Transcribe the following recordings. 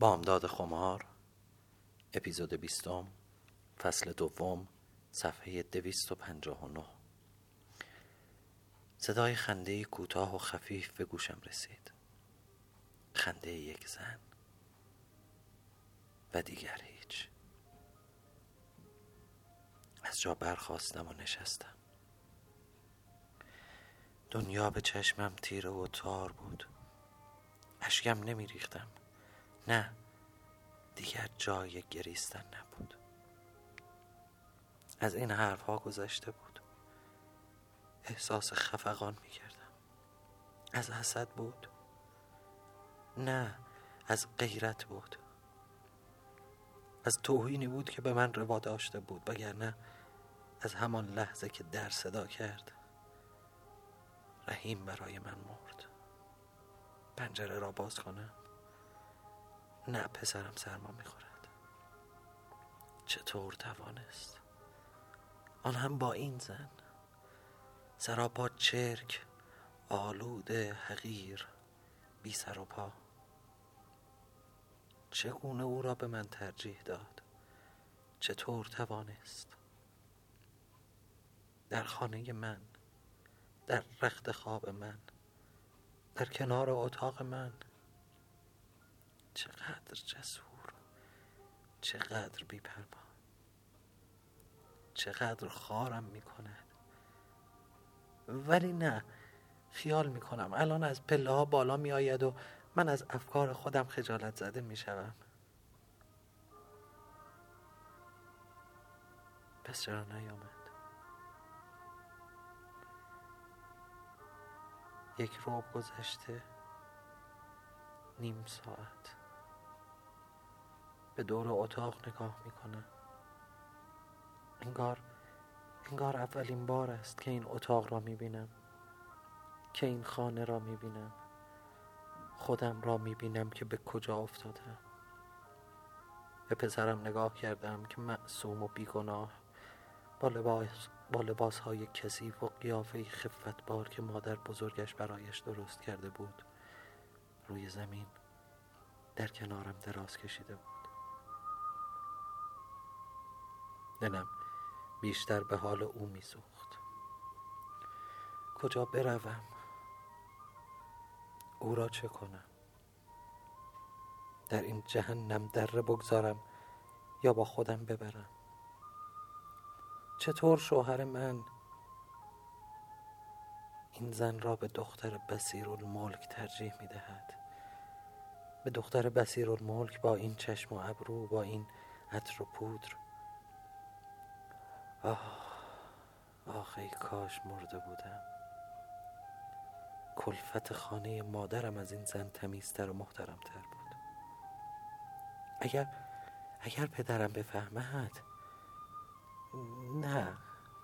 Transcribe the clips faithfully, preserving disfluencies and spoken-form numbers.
بامداد خمار، اپیزود بیستم، فصل دوم، صفحه دویست و پنجاه و نه. صدای خنده‌ای کوتاه و خفیف به گوشم رسید. خنده یک زن و دیگر هیچ. از جا برخاستم و نشستم. دنیا به چشمم تیره و تار بود. اشکم نمی ریختم. نه، دیگر جای گریستن نبود. از این حرف ها گذشته بود. احساس خفقان می کردم. از حسد بود؟ نه، از غیرت بود. از توهینی بود که به من روا داشته بود، وگرنه از همان لحظه که در صدا کرد رحیم برای من مرد. پنجره را باز کنم؟ نه، پسرم سرما می‌خورد. چطور توانست؟ آن هم با این زن، سراپا چرک، آلوده، حقیر، بی سر و پا. چگونه او را به من ترجیح داد؟ چطور توانست؟ در خانه من، در رخت خواب من، در کنار اتاق من. چقدر جسور، چقدر بی‌پروا، چقدر خارم میکند. ولی نه، خیال میکنم الان از پله ها بالا میآید و من از افکار خودم خجالت زده میشوم. پس چرا نیامد؟ یک روب گذشته، نیم ساعت. به دور اتاق نگاه میکنم. انگار انگار اولین بار است که این اتاق را میبینم، که این خانه را میبینم، خودم را میبینم که به کجا افتادم. به پسرم نگاه کردم که معصوم و بیگناه، با لباس با لباسهای کثیف و قیافه خفتبار که مادر بزرگش برایش درست کرده بود، روی زمین در کنارم دراز کشیده بود. دلم بیشتر به حال او می‌سوخت. کجا بروم؟ او را چه کنم؟ در این جهنم دره بگذارم یا با خودم ببرم؟ چطور شوهر من این زن را به دختر بصیرالملک ترجیح می‌دهد؟ به دختر بصیرالملک با این چشم و ابرو، با این عطر و پودر. آه آخ، ای کاش مرده بودم. کلفت خانه مادرم از این زن تمیزتر و محترمتر بود. اگر اگر پدرم بفهمد. نه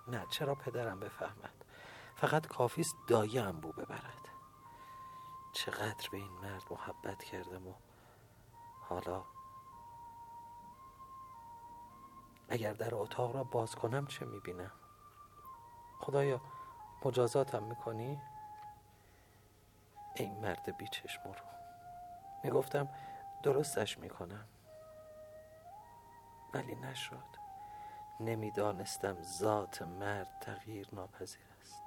نه، چرا پدرم بفهمد؟ فقط کافیست دایی هم بو ببرد. چقدر به این مرد محبت کردم و حالا اگر در اتاق را باز کنم چه میبینم؟ خدایا، مجازاتم میکنی؟ ای مرد بی چشم رو. میگفتم درستش میکنم، ولی نشد. نمیدانستم ذات مرد تغییر ناپذیر است.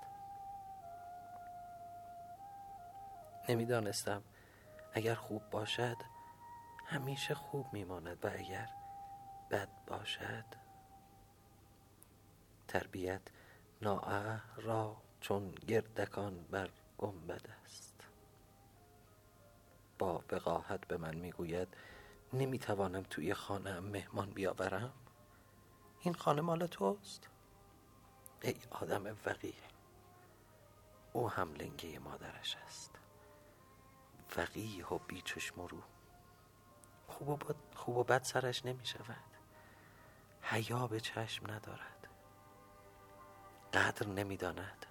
نمیدانستم اگر خوب باشد همیشه خوب میماند و اگر بد باشد. تربیت ناعه را چون گردکان بر گنبد است. با وقاحت به من میگوید نمیتوانم توی خانه‌ام مهمان بیاورم. این خانه مال توست؟ ای آدم وقیح. او هم لنگه مادرش است. وقیح و بیچشم رو. خوب و بد, خوب و بد سرش نمی شود. حیا به چشم ندارد. قدر نمی داند.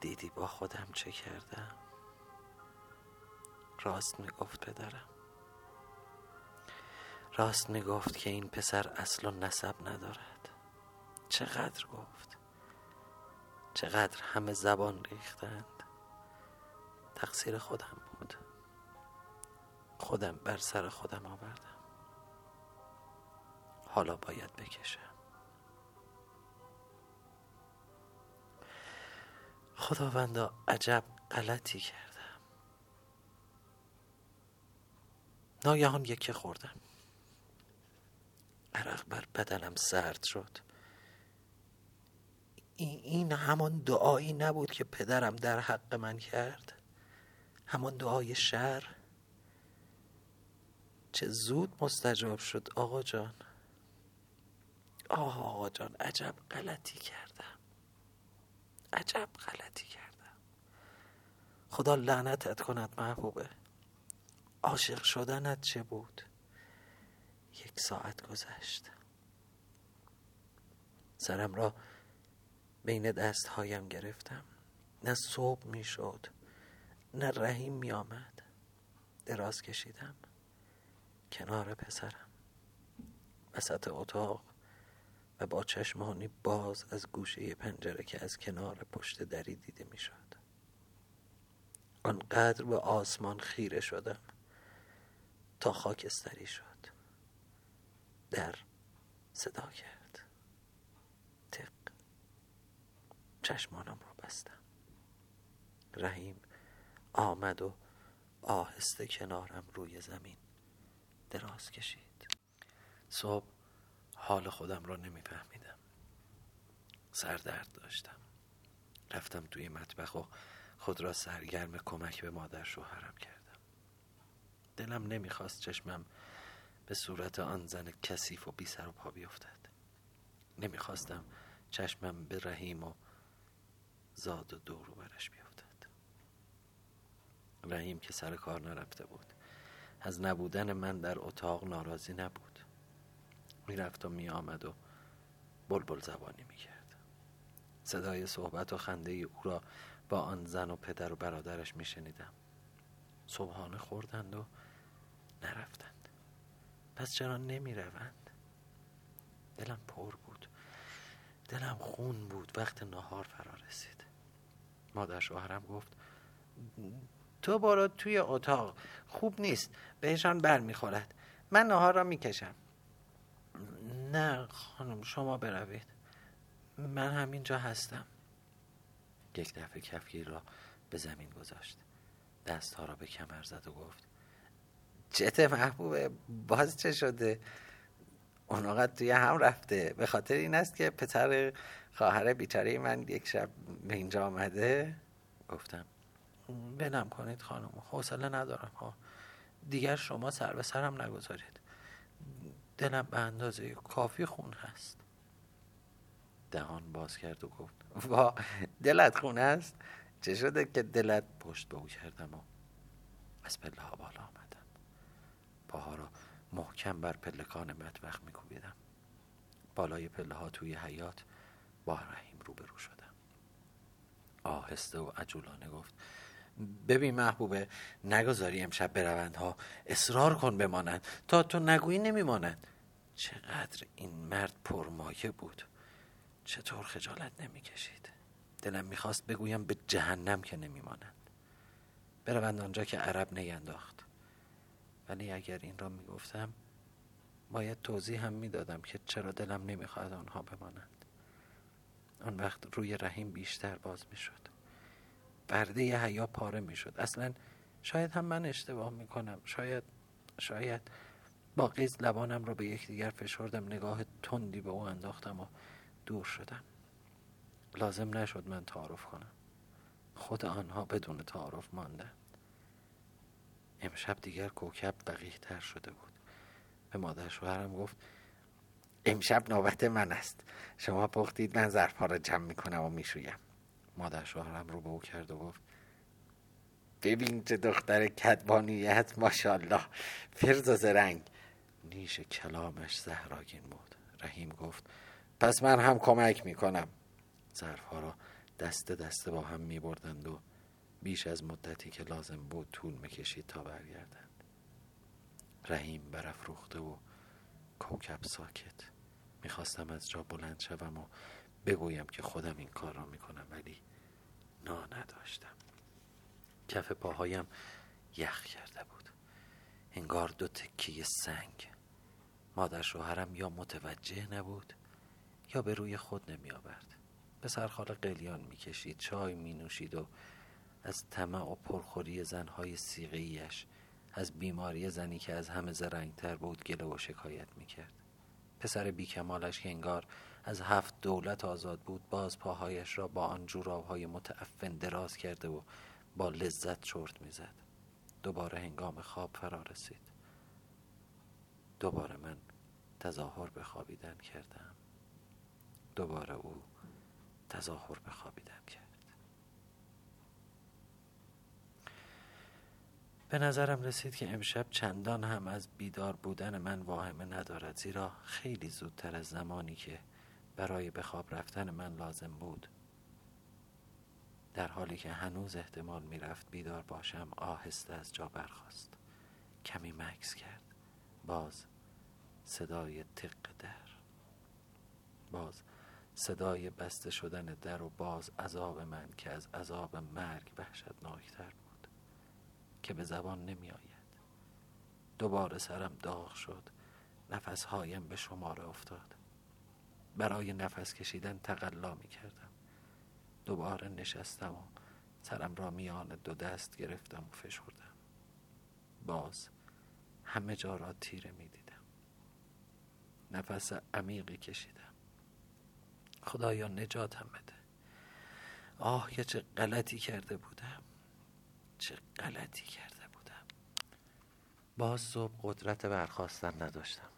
دیدی با خودم چه کردم؟ راست می گفت پدرم. راست می گفت که این پسر اصل و نسب ندارد. چقدر گفت. چقدر همه زبان ریختند. تقصیر خودم بود. خودم بر سر خودم آوردم. حالا باید بکشم. خداوندا عجب غلطی کردم. ناگهان یکی خوردم. عرق بر بدنم سرد شد. این همان دعایی نبود که پدرم در حق من کرد؟ همان دعای شر؟ چه زود مستجاب شد آقا جان. آه آقا جان، عجب غلطی کردم، عجب غلطی کردم. خدا لعنتت کند محبوبه. عاشق شدنت چه بود؟ یک ساعت گذشت. سرم را بین دست هایم گرفتم. نه صبح می شد نه رحیم می آمد. دراز کشیدم کنار پسرم وسط اتاق و با چشمانی باز از گوشه پنجره که از کنار پشت دری دیده می شد. آنقدر به آسمان خیره شدم تا خاکستری شد. در صدا کرد. تق. چشمانم رو بستم. رحیم آمد و آهسته کنارم روی زمین دراز کشید. صبح حال خودم رو نمی فهمیدم. سردرد داشتم. رفتم توی مطبخ و خود را سرگرم کمک به مادر شوهرم کردم. دلم نمی خواست چشمم به صورت آن زن کثیف و بی سر و پا بیفتد. نمیخواستم چشمم به رحیم و زاد و دور و برش بیفتد. رحیم که سر کار نرفته بود، از نبودن من در اتاق ناراضی نبود. میرفت و میآمد و بلبل زبانی میکرد. صدای صحبت و خنده او را با آن زن و پدر و برادرش میشنیدم. صبحانه خوردند و نرفتند. پس چرا نمی روند؟ دلم پر بود، دلم خون بود. وقت نهار فرا رسید. مادر شوهرم گفت تو برو توی اتاق، خوب نیست، بهشان بر می خورد. من نهار را می کشم. نه خانم، شما بروید، من همینجا هستم. یک دفعه کفگیر را به زمین گذاشت، دستها را به کمر زد و گفت چته محبوبه، باز چه شده؟ اون وقت توی هم رفته. به خاطر این است که پسر خواهر بیچاره من یک شب به اینجا آمده؟ گفتم بنم کنید خانم، حوصله ندارم ها. دیگر شما سر به سرم نگذارید. دلم به اندازه کافی خون هست. دهان باز کرد و گفت وا، دلت خون هست؟ چه شده که دلت؟ پشت به او کردم و از پله ها بالا آمدم. پاها را محکم بر پلکان مطبخ می کوبیدم. بالای پله ها توی حیاط با رحیم روبرو شدم. آهسته و عجولانه گفت ببین محبوبه، نگذاری امشب بروند ها. اصرار کن بمانند، تا تو نگویی نمیمانند. چقدر این مرد پرمایه بود، چطور خجالت نمی کشید. دلم می خواست بگویم به جهنم که نمیمانند، بروند آنجا که عرب نینداخت. ولی اگر این را می گفتم باید توضیح هم می دادم که چرا دلم نمی خواهد آنها بمانند. آن وقت روی رحیم بیشتر باز می شد. برده ی حیا پاره می شد. اصلا شاید هم من اشتباه می کنم. شاید شاید با قیز لبانم را به یکدیگر فشردم. نگاه تندی به او انداختم و دور شدم. لازم نشد من تعارف کنم. خود آنها بدون تعارف ماندند. امشب دیگر کوکب دقیق تر شده بود. به مادر شوهرم گفت امشب نوبت من است. شما پختید، من ظرف‌ها را جمع میکنم و میشویم. مادر شوهرم رو به او کرد و گفت ببین چه دختر کدبانیت، ماشاءالله، فرز و زرنگ. نیش کلامش زهراگین بود. رحیم گفت پس من هم کمک میکنم. ظرف‌ها را دست دست با هم میبردند و بیش از مدتی که لازم بود طول میکشید تا برگردند. رحیم برافروخته و کوکب ساکت. میخواستم از جا بلند شوم و بگویم که خودم این کار را میکنم، ولی نا نداشتم. کف پاهایم یخ کرده بود. انگار دو تکیه سنگ. مادر شوهرم یا متوجه نبود یا به روی خود نمی آورد. به سرخال قلیان می کشید، چای می نوشید و از طمع و پرخوری زنهای صیغه‌ایش، از بیماری زنی که از همه زرنگتر بود، گله و شکایت می کرد. پسر بیکمالش که انگار از هفت دولت آزاد بود، باز پاهایش را با آن جوراب‌های متعفن دراز کرده و با لذت چرت می زد. دوباره هنگام خواب فرا رسید. دوباره من تظاهر به خوابیدن کردم. دوباره او تظاهر به خوابیدن کرد. به نظرم رسید که امشب چندان هم از بیدار بودن من واهمه ندارد، زیرا خیلی زودتر از زمانی که برای به خواب رفتن من لازم بود، در حالی که هنوز احتمال می رفت بیدار باشم، آهسته از جا برخاست، کمی مکث کرد، باز صدای تق در، باز صدای بسته شدن در و باز عذاب من که از عذاب مرگ وحشتناک‌تر بود که به زبان نمی آید. دوباره سرم داغ شد، نفسهایم به شمار افتاد. برای نفس کشیدن تقلا می کردم. دوباره نشستم و سرم را میان دو دست گرفتم و فشردم. باز همه جا را تیره می دیدم. نفس عمیقی کشیدم. خدایا نجاتم بده. آه که چه غلطی کرده بودم، چه غلطی کرده بودم. باز صبح قدرت برخاستن نداشتم.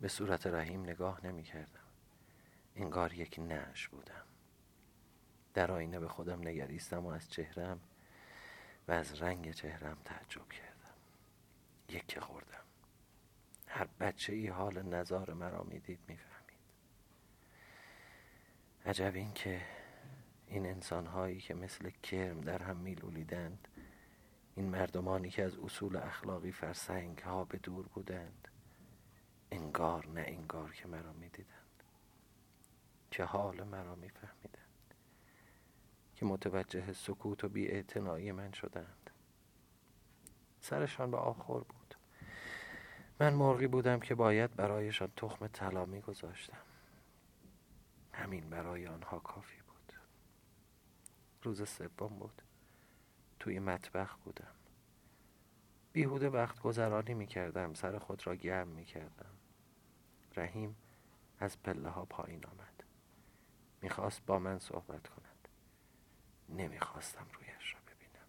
به صورت رحیم نگاه نمی کردم. انگار یک نعش بودم. در آینه به خودم نگریستم و از چهرم و از رنگ چهرم تعجب کردم. یک که خوردم. هر بچه ای حال نظار مرا می دید می فهمید. عجب این که این انسان‌هایی که مثل کرم در هم میلولیدند، این مردمانی که از اصول اخلاقی فرسنگ‌ها به دور بودند، انگار نه انگار که مرا می‌دیدند، که حال مرا می‌فهمیدند، که متوجه سکوت و بی‌اعتنایی من شدند. سرشان به آب خور بود. من مرغی بودم که باید برایشان تخم طلا می‌گذاشتم. همین برای آنها کافی بود. روز سوم بود. توی مطبخ بودم. بیهوده وقت گذرانی می کردم. سر خود را گرم می کردم. رحیم از پله ها پایین آمد. می خواست با من صحبت کند. نمی خواستم رویش را ببینم.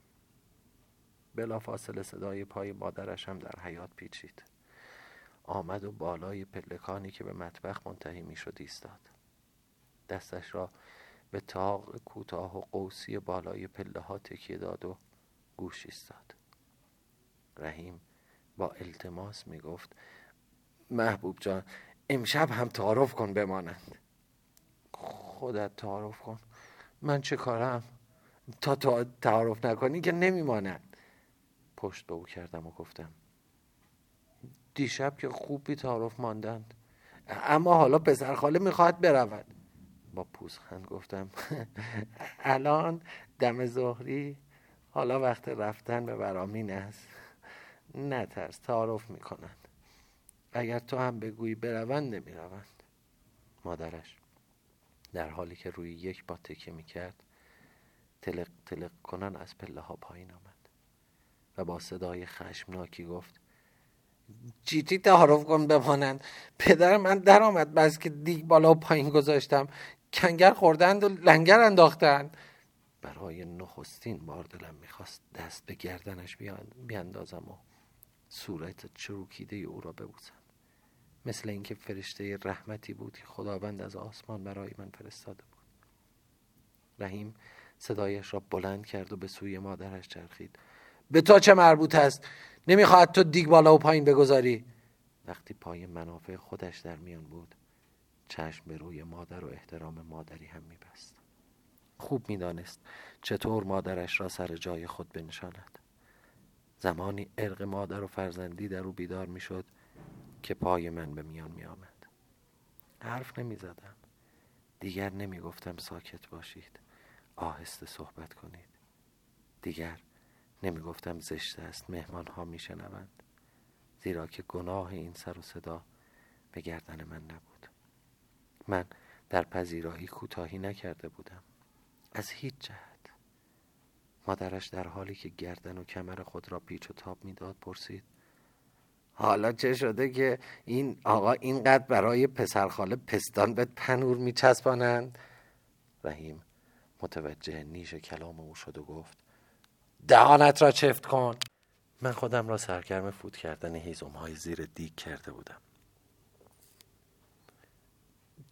بلافاصله صدای پای مادرش هم در حیاط پیچید. آمد و بالای پلکانی که به مطبخ منتهی می شد ایستاد. دستش را به طاق کوتاه و قوسی بالای پله ها تکیه داد و گوش ایستاد. رحیم با التماس می گفت محبوب جان امشب هم تعارف کن بمانند. خودت تعارف کن، من چه کارم؟ تا تا تعارف نکنی که نمیمانند. پشت به او کردم و گفتم دیشب که خوب بی تعارف ماندند، اما حالا پسر خاله می خواهد برود. با پوزخند گفتم الان دم ظهری، حالا وقت رفتن به برامین است. نترس، تعارف میکنند. اگر تو هم بگویی بروند نمیروند. مادرش در حالی که روی یک با تکیه میکرد، تلق تلق کنان از پله ها پایین آمد و با صدای خشمناکی گفت چیتی تعارف کن بمانند. پدر من در آمد بس که دیگ بالا و پایین گذاشتم، کنگر خوردند و لنگر انداختند. برای نخستین بار دلم میخواست دست به گردنش بیاندازم و صورت چروکیده او را ببوسم، مثل اینکه فرشته رحمتی بود که خداوند از آسمان برای من فرستاده بود. رحیم صدایش را بلند کرد و به سوی مادرش چرخید. به تو چه مربوط است؟ نمیخواد تو دیگ بالا و پایین بگذاری؟ وقتی پای منافع خودش در میان بود، چشم به روی مادر و احترام مادری هم میبست. خوب میدانست چطور مادرش را سر جای خود بنشاند. زمانی عرق مادر و فرزندی در او بیدار میشد که پای من به میان میآمد. حرف نمیزدم. دیگر نمیگفتم ساکت باشید، آهسته صحبت کنید. دیگر نمیگفتم زشت است، مهمان ها میشنوند، زیرا که گناه این سر و صدا به گردن من نبود. من در پذیرایی کوتاهی نکرده بودم، از هیچ جهت. مادرش در حالی که گردن و کمر خود را پیچ و تاب میداد پرسید: حالا چه شده که این آقا اینقدر برای پسرخاله پستان به تنور میچسبانند؟ رحیم متوجه نیش کلام او شد و گفت: دهانت را چفت کن. من خودم را سرگرم فوت کردن هیزم‌های زیر دیگ کرده بودم.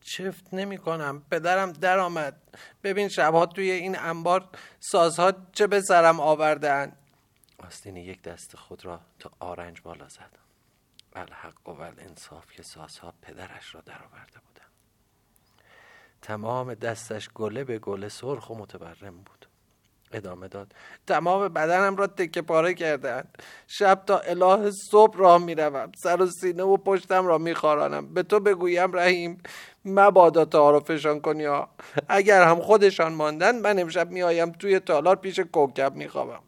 چفت نمی کنم، پدرم در آمد. ببین شبها توی این انبار سازها چه به سرم آوردن. آستین یک دست خود را تا آرنج بالا زد. الحق و الانصاف که سازها پدرش را در آورده بودن. تمام دستش گله به گله سرخ و متورم بود. ادامه داد: تمام بدنم را تکه پاره کردن. شب تا اله صبح راه می روم. سر و سینه و پشتم را می خارانم. به تو بگویم رحیم، مبادا تعارفشان کنی ها. اگر هم خودشان ماندن، من امشب می آیم توی تالار پیش کوکب می خوابم.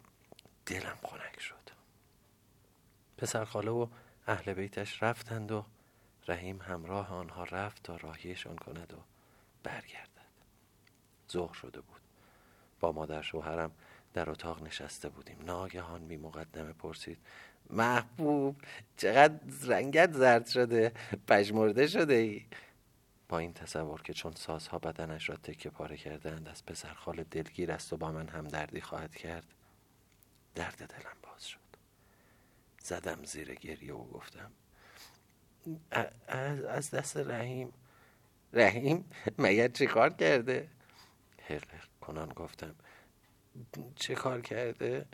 دلم خنک شد. پسر خاله و اهل بیتش رفتند و رحیم همراه آنها رفت تا راهیشان کند و برگردد. ظهر شده بود. با مادر شوهرم در اتاق نشسته بودیم. ناگهان بی مقدمه پرسید: محبوب، چقدر رنگت زرد شده، پژمرده شده ای؟ با این تصور که چون سازها بدنش را تکه پاره کردند از پسرخاله دلگیر است و با من همدردی خواهد کرد، درد دلم باز شد. زدم زیر گریه و گفتم: از دست رحیم. رحیم مگر چی کار کرده؟ هرخ کنان گفتم: چه کار کرده؟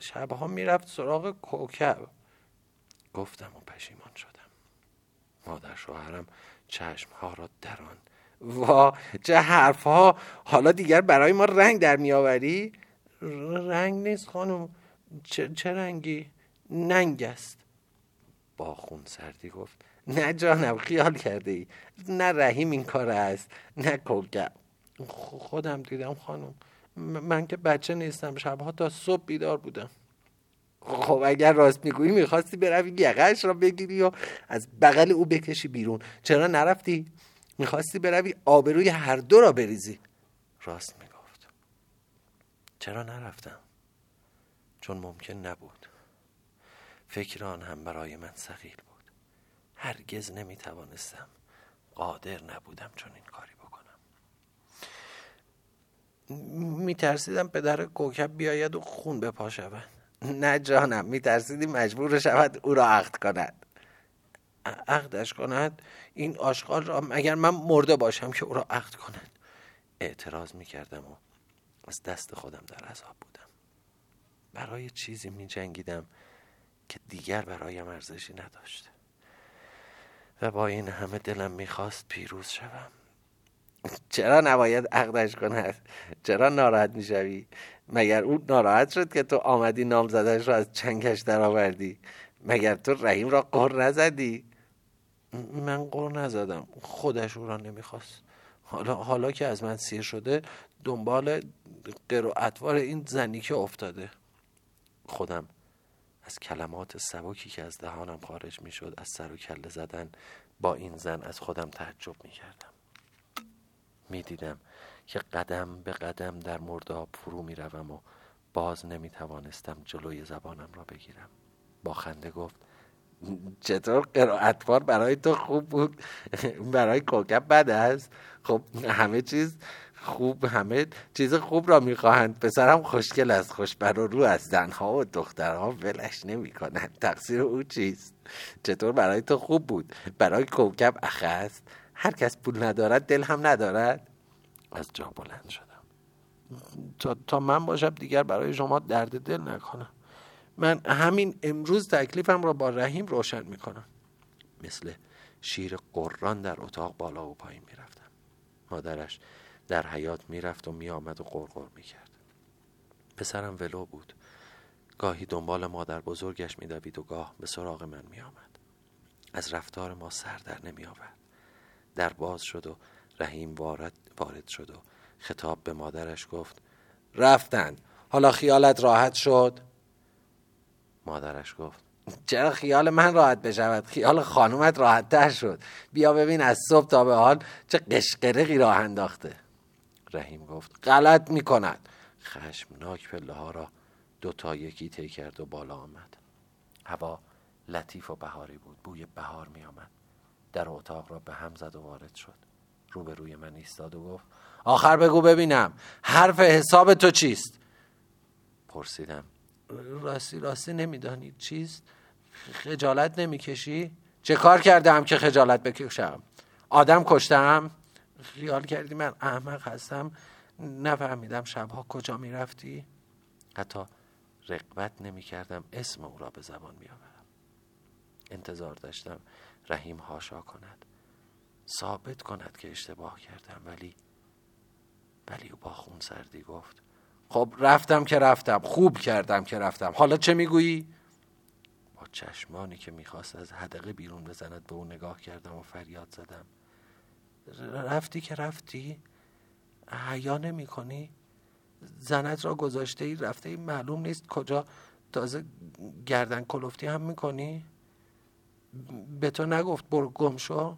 شبها میرفت سراغ کوکب. گفتم و پشیمان شدم. مادر شوهرم چشمها را دران: وا، چه حرفها! حالا دیگر برای ما رنگ در میآوری؟ رنگ نیست خانم. چه, چه رنگی؟ ننگ است. با خون سردی گفت: نه جانم، خیال کرده ای. نه رحیم این کار است، نه کوکب. خودم دیدم خانم. من که بچه نیستم، شبها تا صبح بیدار بودم. خب اگر راست میگویی میخواستی بروی یقه‌اش را بگیری و از بغل او بکشی بیرون، چرا نرفتی؟ میخواستی بروی آبروی هر دو را بریزی. راست میگفت. چرا نرفتم؟ چون ممکن نبود. فکر آن هم برای من ثقیل بود. هرگز نمیتوانستم، قادر نبودم چون این کاری بود. میترسیدم پدر کوکب بیاید و خون به پا شود. نه جانم، میترسیدی مجبور شود او را عقد کند. عقدش کند؟ این آشغال را مگر من مرده باشم که او را عقد کند؟ اعتراض میکردم و از دست خودم در عذاب بودم. برای چیزی میجنگیدم که دیگر برایم ارزشی نداشت و با این همه دلم میخواست پیروز شوم. چرا نباید عقدش کند؟ چرا ناراحت میشوی؟ مگر او ناراحت شد که تو آمدی نامزدش را از چنگش در آوردی؟ مگر تو رحیم را قر نزدی؟ من قر نزدم، خودش او را نمیخواست. حالا حالا که از من سیر شده، دنبال قر و اطوار این زنی که افتاده. خودم از کلمات سبکی که از دهانم خارج میشد از سر و کله زدن با این زن از خودم تعجب میکردم. می دیدم که قدم به قدم در مرداب فرو می روم و باز نمی توانستم جلوی زبانم را بگیرم. با خنده گفت: چطور قرائتوار برای تو خوب بود، برای کوکب بد است؟ خب همه چیز خوب، همه چیز خوب را می خواهند. پسرم خوشگل است، خوشبر و رو است، زنها و دخترها ولش نمی کنند. تقصیر او چیست؟ چطور برای تو خوب بود، برای کوکب اخه است؟ هر کس پول ندارد دل هم ندارد. از جا بلند شدم. تا, تا من باشم دیگر برای شما درد دل نکنم. من همین امروز تکلیفم را با رحیم روشن میکنم. مثل شیر قران در اتاق بالا و پایین میرفتم. مادرش در حیاط میرفت و میآمد و قرقر میکرد. پسرم ولو بود. گاهی دنبال مادر بزرگش میدوید و گاه به سراغ من میآمد. از رفتار ما سر در نمیآورد. در باز شد و رحیم وارد وارد شد و خطاب به مادرش گفت: رفتن، حالا خیالت راحت شد؟ مادرش گفت چرا خیال من راحت بشود؟ خیال خانومت راحت تر شد. بیا ببین از صبح تا به حال چه قشقرقی راه انداخته. رحیم گفت غلط می کند. خشمناک پله ها را دو تا یکی طی کرد و بالا آمد. هوا لطیف و بهاری بود. بوی بهار می آمد. در اتاق را به هم زد و وارد شد. روبروی من ایستاد و گفت آخر بگو ببینم حرف حساب تو چیست؟ پرسیدم راستی راستی نمیدانی چیست؟ خجالت نمیکشی؟ چه کار کردم که خجالت بکشم؟ آدم کشتم؟ خیال کردی من احمق هستم؟ نفهمیدم شبها کجا میرفتی؟ حتی رقبت نمیکردم اسم او را به زبان بیاورم. انتظار داشتم رحیم هاشا کند، ثابت کند که اشتباه کردم، ولی ولی او با خون سردی گفت خب رفتم که رفتم، خوب کردم که رفتم، حالا چه میگویی؟ با چشمانی که میخواست از حدقه بیرون بزند به او نگاه کردم و فریاد زدم رفتی که رفتی؟ حیا نمی کنی؟ زنت را گذاشته ای رفته ای معلوم نیست کجا، تازه گردن کلفتی هم میکنی؟ به تو نگفت برو گم شو؟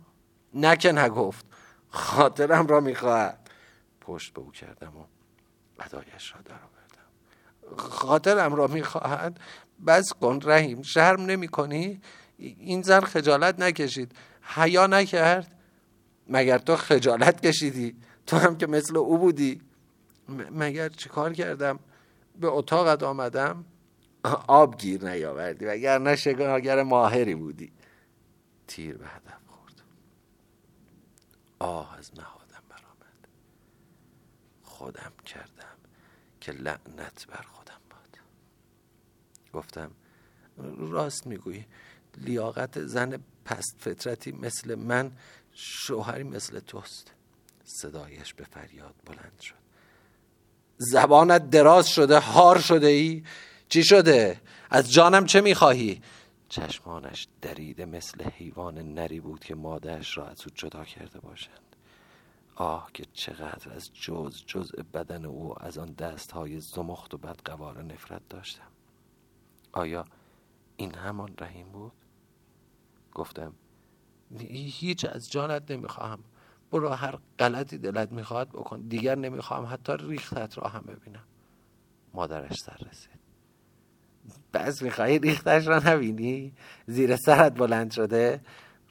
نه که نگفت، خاطرم را میخواهد. پشت به او کردم و بدایش را در آوردم. خاطرم را میخواهد؟ بس کن رحیم، شرم نمی کنی؟ این زن خجالت نکشید، حیا نکرد؟ مگر تو خجالت کشیدی؟ تو هم که مثل او بودی. م- مگر چی کار کردم؟ به اتاقت آمدم؟ آب گیر نیاوردی وگر نه شکارگر ماهری بودی. تیر به هدف خورد. آه از نهادم برآمد. خودم کردم که لعنت بر خودم باد. گفتم راست میگویی، لیاقت زن پست فطرتی مثل من شوهری مثل توست. صدایش به فریاد بلند شد زبانت دراز شده، هار شده ای؟ چی شده؟ از جانم چه میخواهی؟ چشمانش دریده مثل حیوان نری بود که مادهش را از او جدا کرده باشند. آه که چقدر از جز جز بدن او، از آن دستهای زمخت و بدقواره نفرت داشتم. آیا این همان رحیم بود؟ گفتم هیچ از جانت نمیخواهم، برو هر غلطی دلت میخواهد بکن، دیگر نمیخواهم حتی ریختت را هم ببینم. مادرش سر رسید بس میخواهی ریختش را نبینی؟ زیر سرت بلند شده؟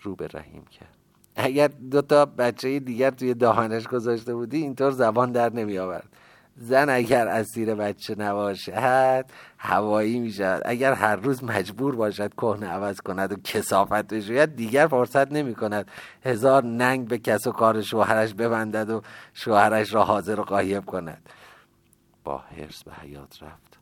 رو به رحیم کرد اگر دوتا بچه دیگر توی دهانش گذاشته بودی اینطور زبان در نمی آورد. زن اگر اسیر بچه نباشد هوایی می شود. اگر هر روز مجبور باشد کهنه عوض کند و کثافت بشوید دیگر فرصت نمی کند هزار ننگ به کس و کار شوهرش ببندد و شوهرش را حاضر و غایب کند. با حرص به حیاط رفت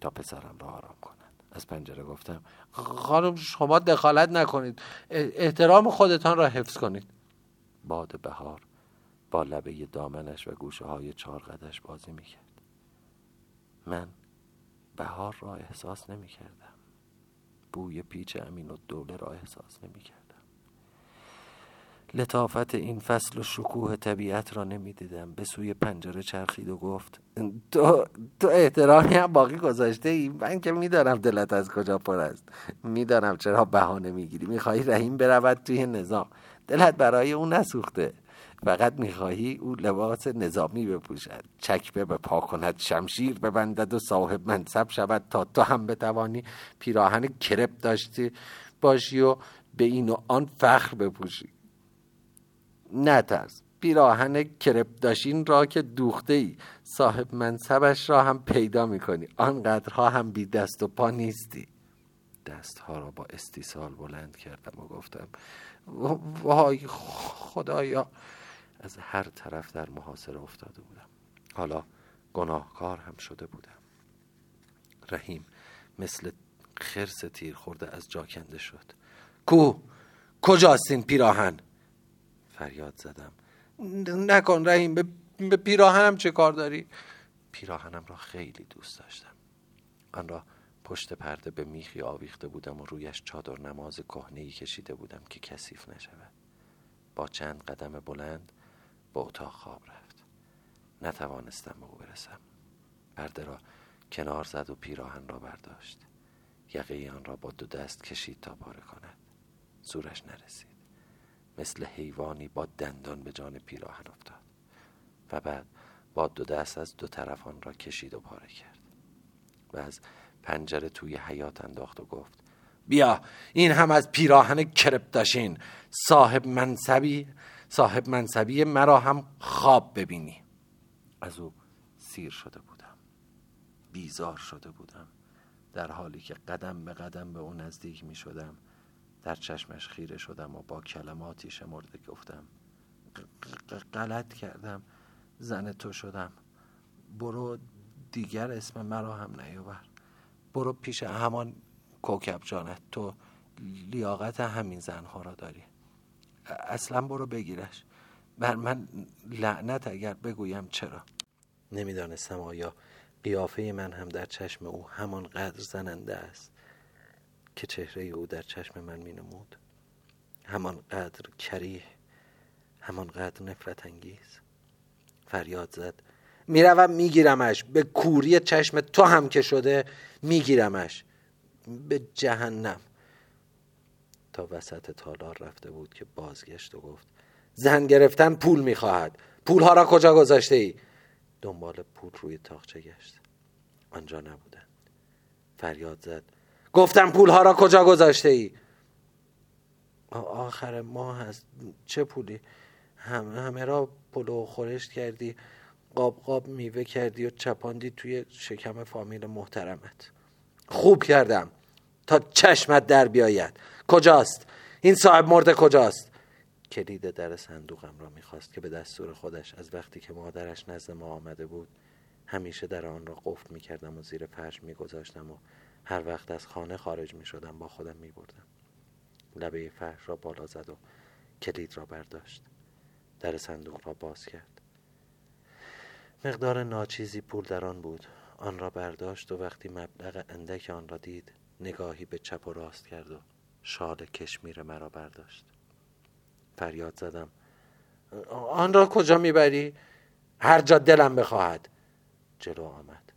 تا پسرم را آرام کند. از پنجره گفتم خانم شما دخالت نکنید، احترام خودتان را حفظ کنید. باد بهار با لبه دامنش و گوشه های چارقدش بازی می کرد. من بهار را احساس نمی کردم. بوی پیچ امین و دوله را احساس نمی کردم. لطافت این فصل و شکوه طبیعت را نمی دیدم. به سوی پنجره چرخید و گفت تو, تو احترامی هم باقی گذاشته ای؟ من که می دانم دلت از کجا پر است. می دانم چرا بهانه می گیری. می خواهی رحیم برود توی نظام. دلت برای اون نسوخته. فقط میخواهی او لباس نظامی بپوشد، چکمه به پا کند، شمشیر ببندد و صاحب منصب شود تا تو هم بتوانی پیراهن کرپ داشته باشی و به این و آن فخر بپوشی. نترس، پیراهن کرپ داشتین را که دوخته ای صاحب منصبش را هم پیدا میکنی، آنقدرها هم بی دست و پا نیستی. دستها را با استیصال بلند کردم و گفتم وای خدایا. از هر طرف در محاصره افتاده بودم، حالا گناهکار هم شده بودم. رحیم مثل خرس تیر خورده از جا کنده شد. کو کجاست این پیراهن؟ فریاد زدم نکن رحیم، به, به پیراهنم چه کار داری؟ پیراهنم را خیلی دوست داشتم. آن را پشت پرده به میخی آویخته بودم و رویش چادر نماز کهنه‌ای کشیده بودم که کثیف نشود. با چند قدم بلند به اتاق خواب رفت. نتوانستم به او برسم. پرده را کنار زد و پیراهن را برداشت. یقه آن را با دو دست کشید تا پاره کند. زورش نرسید. مثل حیوانی با دندان به جان پیراهن افتاد و بعد با دو دست از دو طرف آن را کشید و پاره کرد و از پنجره توی حیاط انداخت و گفت: بیا، این هم از پیراهن کرپداشین صاحب منصبی صاحب منصبی مرا هم خواب ببینی. از او سیر شده بودم، بیزار شده بودم. در حالی که قدم به قدم به او نزدیک می شدم در چشمش خیره شدم و با کلماتی شمرده گفتم: غلط کردم، زن تو شدم، برو دیگر اسم مرا هم نیاور، برو پیش همان کوکب جانت، تو لیاقت همین زنها را داری، اصلا برو بگیرش، بر من لعنت اگر بگویم چرا. نمیدانستم آیا قیافه من هم در چشم او همانقدر زننده است که چهره او در چشم من می نمود، همانقدر کریه، همانقدر نفرت انگیز. فریاد زد: میروم میگیرمش، به کوری چشم تو هم که شده میگیرمش، به جهنم. تا وسط تالار رفته بود که بازگشت و گفت: زن گرفتن پول میخواهد، پولها را کجا گذاشته ای؟ دنبال پول روی تاقچه گشت، آنجا نبودند. فریاد زد: گفتم پولها را کجا گذاشته ای؟ آخر ماه هست، چه پولی؟ همه همه را پلو خورشت کردی، قاب قاب میوه کردی و چپاندی توی شکم فامیل محترمت. خوب کردم، تا چشمت در بیاید. کجاست؟ این صاحب مرده کجاست؟ کلید در صندوقم را میخواست که به دستور خودش از وقتی که مادرش نزد ما آمده بود همیشه در آن را قفل میکردم و زیر فرش میگذاشتم و هر وقت از خانه خارج میشدم با خودم میبردم. لبه فرش را بالا زد و کلید را برداشت، در صندوق را باز کرد. مقدار ناچیزی پول در آن بود. آن را برداشت و وقتی مبلغ اندک آن را دید نگاهی به چپ و راست کرد و شال کشمیر مرا برداشت. فریاد زدم: آن را کجا میبری؟ هر جا دلم بخواهد. جلو آمد: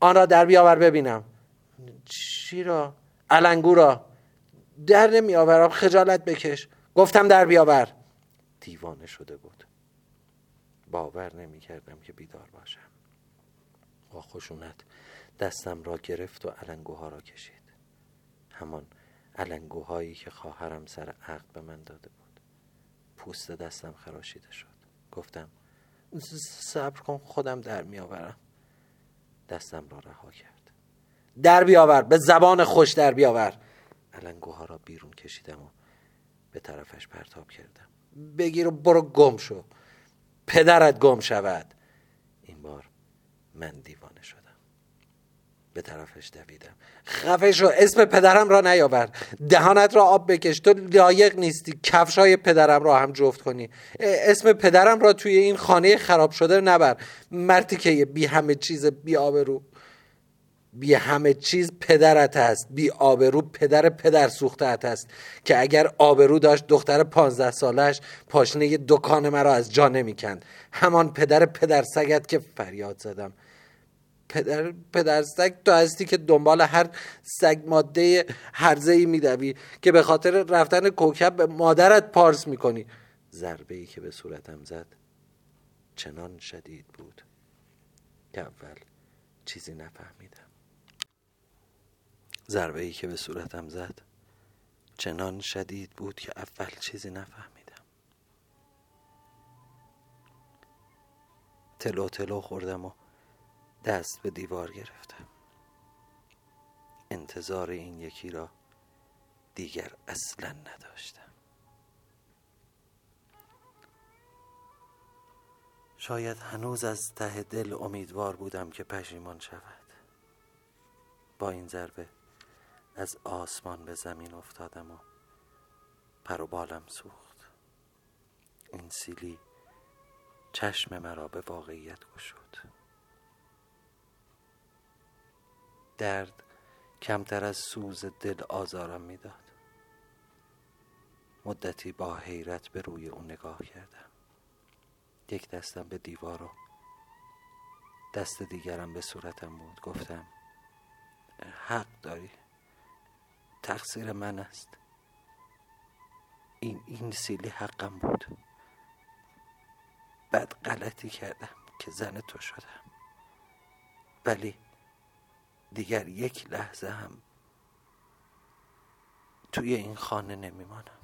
آن را در بیاور ببینم. چی را؟ علنگو را. در نمی آورم، خجالت بکش. گفتم در بیاور. دیوانه شده بود. باور نمی کردم که بیدار باشم. با خشونت دستم را گرفت و علنگوها را کشید، همان علنگوهایی که خواهرم سر عقد به من داده بود. پوست دستم خراشیده شد. گفتم: صبر کن، خودم در می آورم. دستم را رها کرد. در بیاور، به زبان خوش در بیاور. علنگوها را بیرون کشیدم و به طرفش پرتاب کردم. بگیر و برو گم شو، پدرت گم شود. این بار من دیوانه شدم. به طرفش دویدم. خفه شو، اسم پدرم را نیاور، دهانت را آب بکش، تو لایق نیستی کفشای پدرم را هم جفت کنی. اسم پدرم را توی این خانه خراب شده نبر، مرتیکه بی همه چیز، بی آبرو. بی همه چیز پدرت هست، بی آبرو پدر پدر سوختت هست که اگر آبرو داشت دختر پانزده سالش پاشنه یه دکان مرا از جا نمیکند. همان پدر پدر سگت که فریاد زدم. پدر پدر سگ تو هستی که دنبال هر سگ ماده هرزه‌ای میدوی که به خاطر رفتن کوکب به مادرت پارس میکنی. ضربه‌ای که به صورتم زد چنان شدید بود که اول چیزی نفهمیدم. ضربه‌ای که به صورتم زد چنان شدید بود که اول چیزی نفهمیدم. تلو تلو خوردم و دست به دیوار گرفتم. انتظار این یکی را دیگر اصلاً نداشتم. شاید هنوز از ته دل امیدوار بودم که پشیمان شود. با این ضربه از آسمان به زمین افتادم و پر و بالم سوخت. این سیلی چشم مرا به واقعیت گشود. درد کمتر از سوز دل آزارم میداد. مدتی با حیرت به روی او نگاه کردم. یک دستم به دیوار و دست دیگرم به صورتم بود. گفتم حق داری، تقصیر من است. این این سیلی حقم بود. بعد غلطی کردم که زن تو شدم، ولی دیگر یک لحظه هم توی این خانه نمیمانم.